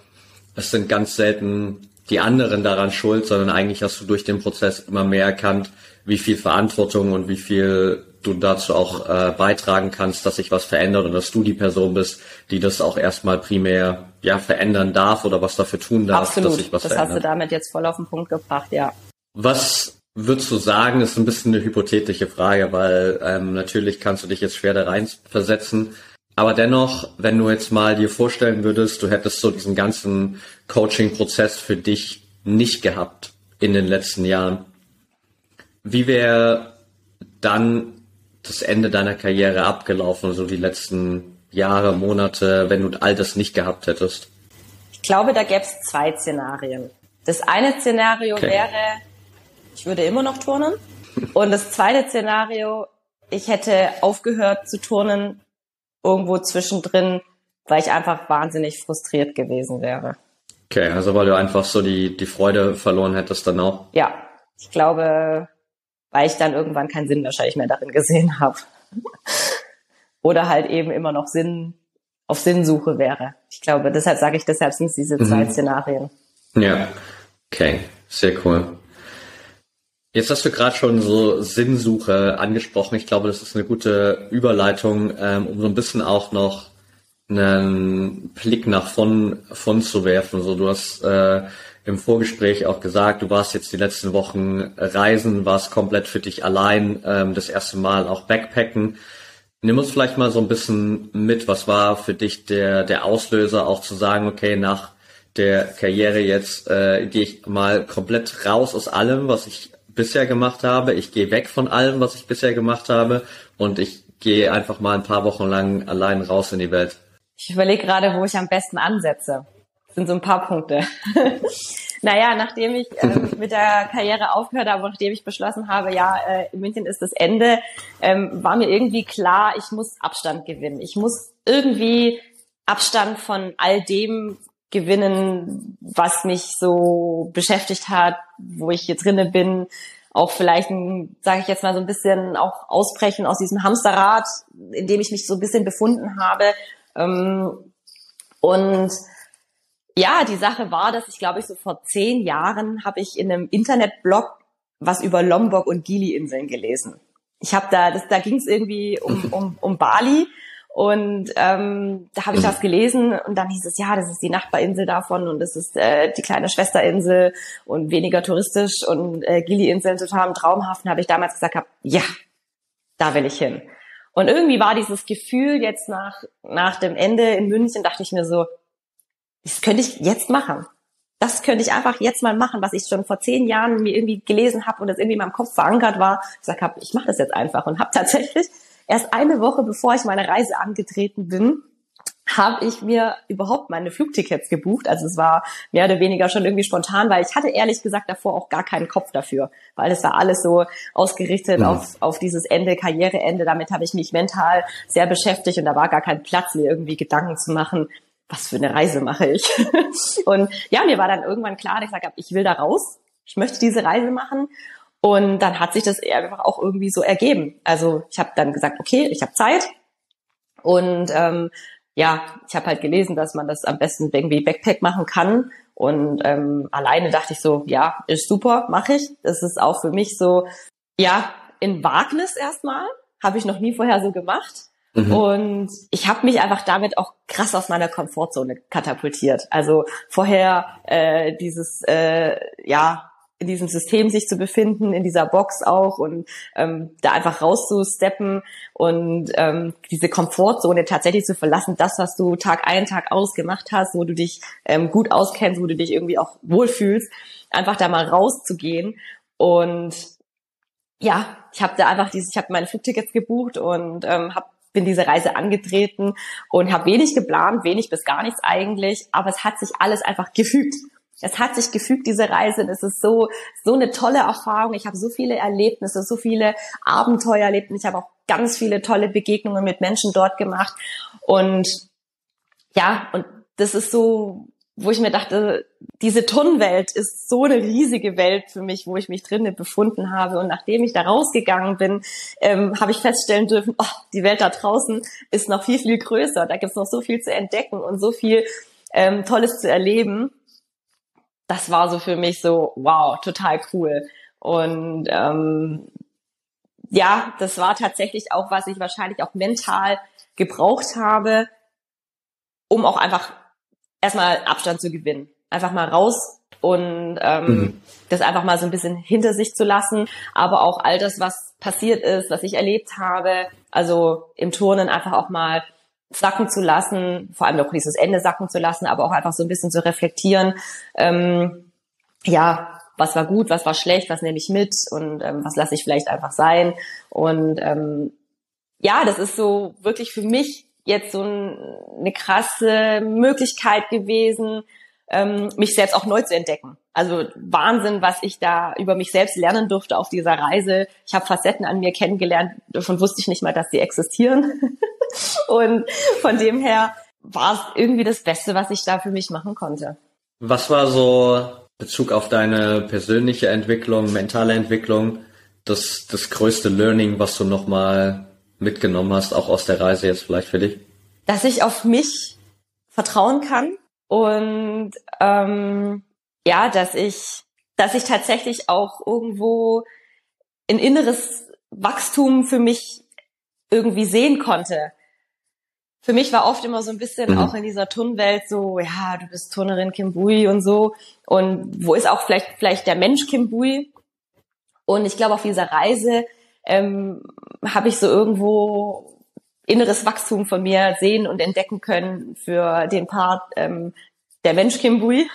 es sind ganz selten die anderen daran schuld, sondern eigentlich hast du durch den Prozess immer mehr erkannt, wie viel Verantwortung und wie viel du dazu auch äh, beitragen kannst, dass sich was verändert und dass du die Person bist, die das auch erstmal primär ja verändern darf oder was dafür tun darf, Absolut. dass sich was das verändert. Absolut, das hast du damit jetzt voll auf den Punkt gebracht, ja. Was würdest du sagen, ist ein bisschen eine hypothetische Frage, weil ähm, natürlich kannst du dich jetzt schwer da reinversetzen, aber dennoch, wenn du jetzt mal dir vorstellen würdest, du hättest so diesen ganzen Coaching-Prozess für dich nicht gehabt in den letzten Jahren, wie wäre dann das Ende deiner Karriere abgelaufen, so also die letzten Jahre, Monate, wenn du all das nicht gehabt hättest? Ich glaube, da gäbe es zwei Szenarien. Das eine Szenario okay. wäre, ich würde immer noch turnen. Und das zweite Szenario, ich hätte aufgehört zu turnen, irgendwo zwischendrin, weil ich einfach wahnsinnig frustriert gewesen wäre. Okay, also weil du einfach so die, die Freude verloren hättest dann auch? Ja, ich glaube, weil ich dann irgendwann keinen Sinn wahrscheinlich mehr darin gesehen habe. Oder halt eben immer noch Sinn auf Sinnsuche wäre. Ich glaube, deshalb sage ich, deshalb sind es diese mhm. zwei Szenarien. Ja, okay, sehr cool. Jetzt hast du gerade schon so Sinnsuche angesprochen. Ich glaube, das ist eine gute Überleitung, ähm, um so ein bisschen auch noch einen Blick nach von, von zu werfen. So, du hast äh, im Vorgespräch auch gesagt, du warst jetzt die letzten Wochen reisen, warst komplett für dich allein, ähm, das erste Mal auch backpacken. Nimm uns vielleicht mal so ein bisschen mit, was war für dich der, der Auslöser, auch zu sagen, okay, nach der Karriere jetzt äh, gehe ich mal komplett raus aus allem, was ich bisher gemacht habe. Ich gehe weg von allem, was ich bisher gemacht habe und ich gehe einfach mal ein paar Wochen lang allein raus in die Welt. Ich überlege gerade, wo ich am besten ansetze. Sind so ein paar Punkte. Naja, nachdem ich äh, mit der Karriere aufgehört habe, nachdem ich beschlossen habe, ja, äh, in München ist das Ende, ähm, war mir irgendwie klar, ich muss Abstand gewinnen. Ich muss irgendwie Abstand von all dem gewinnen, was mich so beschäftigt hat, wo ich hier drinne bin. Auch vielleicht, sage ich jetzt mal, so ein bisschen auch ausbrechen aus diesem Hamsterrad, in dem ich mich so ein bisschen befunden habe. Ähm, und ja, die Sache war, dass ich, glaube ich, so vor zehn Jahren habe ich in einem Internetblog was über Lombok und Gili-Inseln gelesen. Ich habe da, das, da ging es irgendwie um, um, um Bali und ähm, da habe ich was gelesen und dann hieß es, ja, das ist die Nachbarinsel davon und das ist äh, die kleine Schwesterinsel und weniger touristisch und äh, Gili-Inseln total traumhaft. Habe ich damals gesagt, hab, ja, da will ich hin. Und irgendwie war dieses Gefühl jetzt nach nach dem Ende in München, dachte ich mir so, das könnte ich jetzt machen. Das könnte ich einfach jetzt mal machen, was ich schon vor zehn Jahren mir irgendwie gelesen habe und das irgendwie in meinem Kopf verankert war. Ich sag, hab, ich mache das jetzt einfach und habe tatsächlich erst eine Woche, bevor ich meine Reise angetreten bin, habe ich mir überhaupt meine Flugtickets gebucht. Also es war mehr oder weniger schon irgendwie spontan, weil ich hatte ehrlich gesagt davor auch gar keinen Kopf dafür, weil es war alles so ausgerichtet ja. auf auf dieses Ende, Karriereende. Damit habe ich mich mental sehr beschäftigt und da war gar kein Platz, mir irgendwie Gedanken zu machen, was für eine Reise mache ich? Und ja, mir war dann irgendwann klar, dass ich gesagt habe, ich will da raus, ich möchte diese Reise machen. Und dann hat sich das einfach auch irgendwie so ergeben. Also ich habe dann gesagt, okay, ich habe Zeit. Und ähm, ja, ich habe halt gelesen, dass man das am besten irgendwie Backpack machen kann. Und ähm, alleine dachte ich so, ja, ist super, mache ich. Das ist auch für mich so, ja, in Wagnis erstmal, habe ich noch nie vorher so gemacht. Mhm. Und ich habe mich einfach damit auch krass aus meiner Komfortzone katapultiert. Also vorher äh, dieses, äh, ja, in diesem System sich zu befinden, in dieser Box auch und ähm, da einfach rauszusteppen und ähm, diese Komfortzone tatsächlich zu verlassen, das, was du Tag ein, Tag aus gemacht hast, wo du dich ähm, gut auskennst, wo du dich irgendwie auch wohlfühlst, einfach da mal rauszugehen. Und ja, ich habe da einfach dieses, ich habe meine Flugtickets gebucht und ähm, habe bin diese Reise angetreten und habe wenig geplant, wenig bis gar nichts eigentlich, aber es hat sich alles einfach gefügt. Es hat sich gefügt, diese Reise. Das ist so so eine tolle Erfahrung. Ich habe so viele Erlebnisse, so viele Abenteuer erlebt und ich habe auch ganz viele tolle Begegnungen mit Menschen dort gemacht. Und ja, und das ist so, wo ich mir dachte, diese Turnwelt ist so eine riesige Welt für mich, wo ich mich drinnen befunden habe. Und nachdem ich da rausgegangen bin, ähm, habe ich feststellen dürfen, oh, die Welt da draußen ist noch viel, viel größer. Da gibt's noch so viel zu entdecken und so viel ähm, Tolles zu erleben. Das war so für mich so, wow, total cool. Und ähm, ja, das war tatsächlich auch, was ich wahrscheinlich auch mental gebraucht habe, um auch einfach erstmal Abstand zu gewinnen. Einfach mal raus und ähm, mhm. das einfach mal so ein bisschen hinter sich zu lassen. Aber auch all das, was passiert ist, was ich erlebt habe, also im Turnen einfach auch mal sacken zu lassen, vor allem auch dieses Ende sacken zu lassen, aber auch einfach so ein bisschen zu reflektieren, ähm, ja, was war gut, was war schlecht, was nehme ich mit und ähm, was lasse ich vielleicht einfach sein. Und ähm, ja, das ist so wirklich für mich jetzt so ein, eine krasse Möglichkeit gewesen, ähm, mich selbst auch neu zu entdecken. Also Wahnsinn, was ich da über mich selbst lernen durfte auf dieser Reise. Ich habe Facetten an mir kennengelernt, davon wusste ich nicht mal, dass sie existieren. Und von dem her war es irgendwie das Beste, was ich da für mich machen konnte. Was war so Bezug auf deine persönliche Entwicklung, mentale Entwicklung, das, das größte Learning, was du nochmal mitgenommen hast, auch aus der Reise jetzt vielleicht für dich? Dass ich auf mich vertrauen kann und ähm, ja, dass ich, dass ich tatsächlich auch irgendwo ein inneres Wachstum für mich irgendwie sehen konnte. Für mich war oft immer so ein bisschen mhm. auch in dieser Turnwelt so, ja, du bist Turnerin Kim Bui und so. Und wo ist auch vielleicht vielleicht der Mensch Kim Bui? Und ich glaube, auf dieser Reise ähm, habe ich so irgendwo inneres Wachstum von mir sehen und entdecken können für den Part ähm, der Mensch Kim Bui.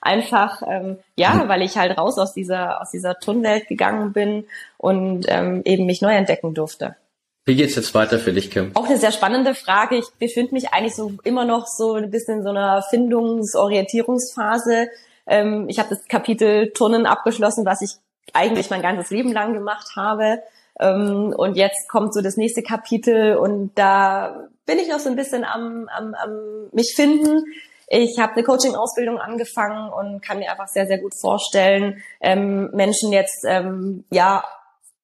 Einfach, ähm, ja, mhm. weil ich halt raus aus dieser aus dieser Turnwelt gegangen bin und ähm, eben mich neu entdecken durfte. Wie geht's jetzt weiter für dich, Kim? Auch eine sehr spannende Frage. Ich befinde mich eigentlich so immer noch so ein bisschen in so einer Findungs-Orientierungsphase. Ähm, ich habe das Kapitel Turnen abgeschlossen, was ich eigentlich mein ganzes Leben lang gemacht habe. Ähm, und jetzt kommt so das nächste Kapitel und da bin ich noch so ein bisschen am, am, am mich finden. Ich habe eine Coaching-Ausbildung angefangen und kann mir einfach sehr, sehr gut vorstellen, ähm, Menschen jetzt ähm, ja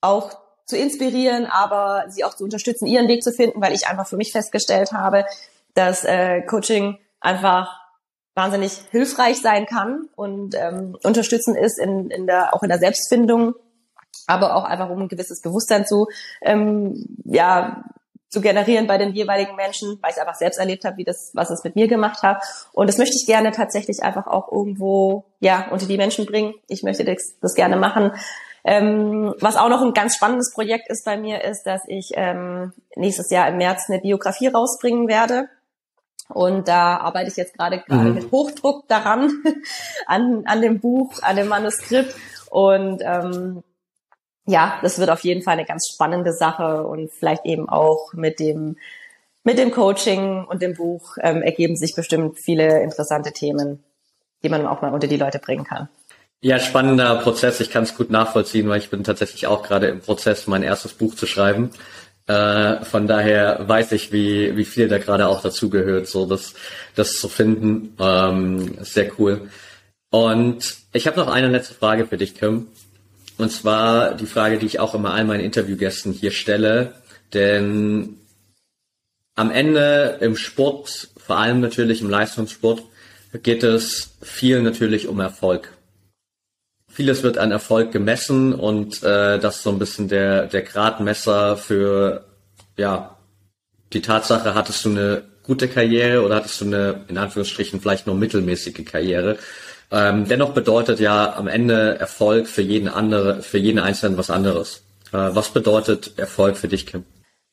auch zu inspirieren, aber sie auch zu unterstützen, ihren Weg zu finden, weil ich einfach für mich festgestellt habe, dass äh, Coaching einfach wahnsinnig hilfreich sein kann und ähm, unterstützen ist in, in der auch in der Selbstfindung, aber auch einfach um ein gewisses Bewusstsein zu ähm, ja zu generieren bei den jeweiligen Menschen, weil ich einfach selbst erlebt habe, wie das, was es mit mir gemacht hat. Und das möchte ich gerne tatsächlich einfach auch irgendwo ja unter die Menschen bringen. Ich möchte das, das gerne machen. Ähm, was auch noch ein ganz spannendes Projekt ist bei mir, ist, dass ich ähm, nächstes Jahr im März eine Biografie rausbringen werde. Und da arbeite ich jetzt gerade gerade mhm. mit Hochdruck daran, an, an dem Buch, an dem Manuskript. Und ähm, ja, das wird auf jeden Fall eine ganz spannende Sache. Und vielleicht eben auch mit dem, mit dem Coaching und dem Buch ähm, ergeben sich bestimmt viele interessante Themen, die man auch mal unter die Leute bringen kann. Ja, spannender Prozess. Ich kann es gut nachvollziehen, weil ich bin tatsächlich auch gerade im Prozess, mein erstes Buch zu schreiben. Äh, von daher weiß ich, wie wie viel da gerade auch dazugehört, so das das zu finden. Ähm, sehr cool. Und ich habe noch eine letzte Frage für dich, Kim. Und zwar die Frage, die ich auch immer all meinen Interviewgästen hier stelle, denn am Ende im Sport, vor allem natürlich im Leistungssport, geht es viel natürlich um Erfolg. vieles wird an Erfolg gemessen und äh, das ist so ein bisschen der, der Gradmesser für ja die Tatsache, hattest du eine gute Karriere oder hattest du eine, in Anführungsstrichen, vielleicht nur mittelmäßige Karriere. Ähm, dennoch bedeutet ja am Ende Erfolg für jeden andere, für jeden Einzelnen was anderes. Äh, was bedeutet Erfolg für dich, Kim?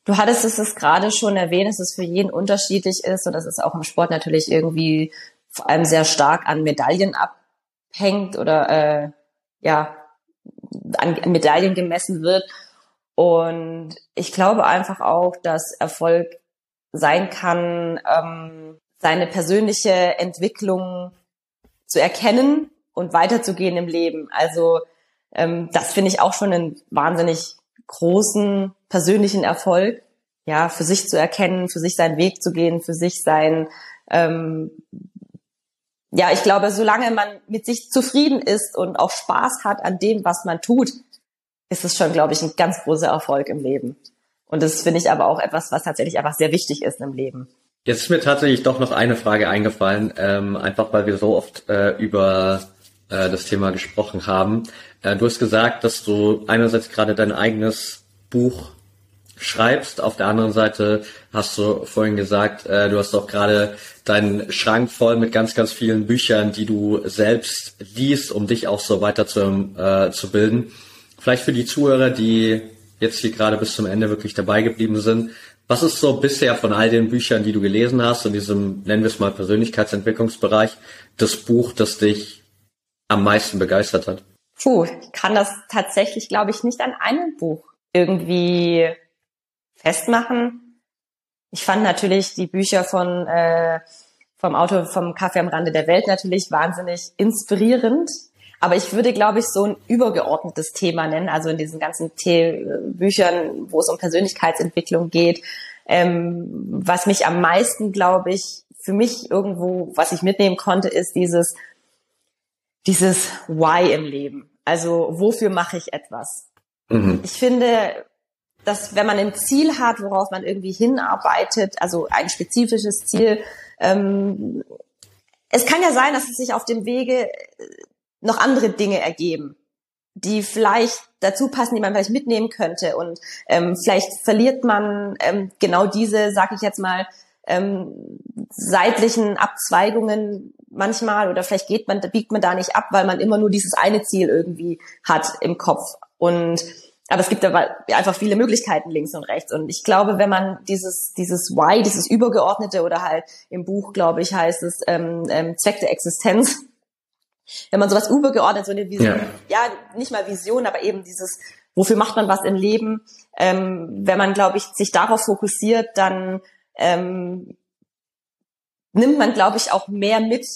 Du hattest es gerade schon erwähnt, dass es für jeden unterschiedlich ist und dass es auch im Sport natürlich irgendwie vor allem sehr stark an Medaillen abhängt oder äh, ja an Medaillen gemessen wird. Und ich glaube einfach auch, dass Erfolg sein kann, ähm, seine persönliche Entwicklung zu erkennen und weiterzugehen im Leben. Also ähm, das finde ich auch schon einen wahnsinnig großen persönlichen Erfolg, ja, für sich zu erkennen, für sich seinen Weg zu gehen, für sich sein, ähm, ja, ich glaube, solange man mit sich zufrieden ist und auch Spaß hat an dem, was man tut, ist es schon, glaube ich, ein ganz großer Erfolg im Leben. Und das finde ich aber auch etwas, was tatsächlich einfach sehr wichtig ist im Leben. Jetzt ist mir tatsächlich doch noch eine Frage eingefallen, ähm, einfach weil wir so oft äh, über äh, das Thema gesprochen haben. Äh, du hast gesagt, dass du einerseits gerade dein eigenes Buch schreibst. Auf der anderen Seite hast du vorhin gesagt, äh, du hast auch gerade deinen Schrank voll mit ganz, ganz vielen Büchern, die du selbst liest, um dich auch so weiter zu, äh, zu bilden. Vielleicht für die Zuhörer, die jetzt hier gerade bis zum Ende wirklich dabei geblieben sind, was ist so bisher von all den Büchern, die du gelesen hast, in diesem, nennen wir es mal, Persönlichkeitsentwicklungsbereich, das Buch, das dich am meisten begeistert hat? Puh, ich kann das tatsächlich, glaube ich, nicht an einem Buch irgendwie festmachen. Ich fand natürlich die Bücher von äh, vom Autor vom Kaffee am Rande der Welt natürlich wahnsinnig inspirierend. Aber ich würde, glaube ich, so ein übergeordnetes Thema nennen. Also in diesen ganzen The- Büchern, wo es um Persönlichkeitsentwicklung geht, ähm, was mich am meisten, glaube ich, für mich irgendwo, was ich mitnehmen konnte, ist dieses dieses Why im Leben. Also wofür mache ich etwas? Mhm. Ich finde, dass wenn man ein Ziel hat, worauf man irgendwie hinarbeitet, also ein spezifisches Ziel, ähm, es kann ja sein, dass es sich auf dem Wege noch andere Dinge ergeben, die vielleicht dazu passen, die man vielleicht mitnehmen könnte. Und ähm, vielleicht verliert man ähm, genau diese, sag ich jetzt mal, ähm, seitlichen Abzweigungen manchmal, oder vielleicht geht man, biegt man da nicht ab, weil man immer nur dieses eine Ziel irgendwie hat im Kopf. Und aber es gibt aber einfach viele Möglichkeiten links und rechts. Und ich glaube, wenn man dieses dieses Why, dieses Übergeordnete, oder halt im Buch, glaube ich, heißt es ähm, ähm, Zweck der Existenz, wenn man sowas übergeordnet, so eine Vision, ja. ja, nicht mal Vision, aber eben dieses, wofür macht man was im Leben, ähm, wenn man, glaube ich, sich darauf fokussiert, dann ähm, nimmt man, glaube ich, auch mehr mit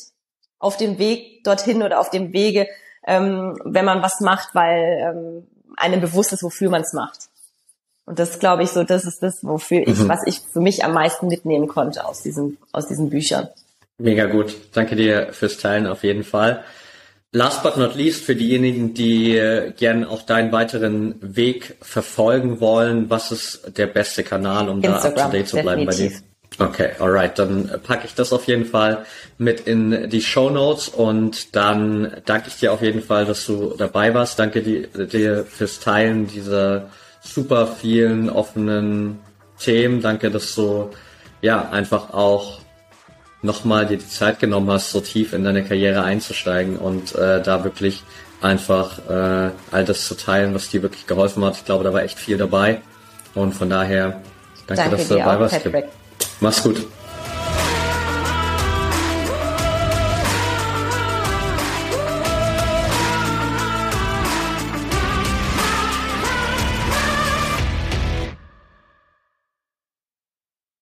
auf dem Weg dorthin oder auf dem Wege, ähm, wenn man was macht, weil ähm, einem bewusst ist, wofür man es macht. Und das, glaube ich, so, das ist das, wofür mhm. ich, was ich für mich am meisten mitnehmen konnte aus diesen, aus diesen Büchern. Mega gut. Danke dir fürs Teilen auf jeden Fall. Last but not least, für diejenigen, die gern auch deinen weiteren Weg verfolgen wollen, was ist der beste Kanal, um Instagram, da up to date zu bleiben definitiv. Bei dir? Okay, alright, dann packe ich das auf jeden Fall mit in die Shownotes und dann danke ich dir auf jeden Fall, dass du dabei warst. Danke dir fürs Teilen dieser super vielen offenen Themen. Danke, dass du ja einfach auch nochmal dir die Zeit genommen hast, so tief in deine Karriere einzusteigen und äh, da wirklich einfach äh, all das zu teilen, was dir wirklich geholfen hat. Ich glaube, da war echt viel dabei und von daher danke, danke dass du dabei warst. Mach's gut.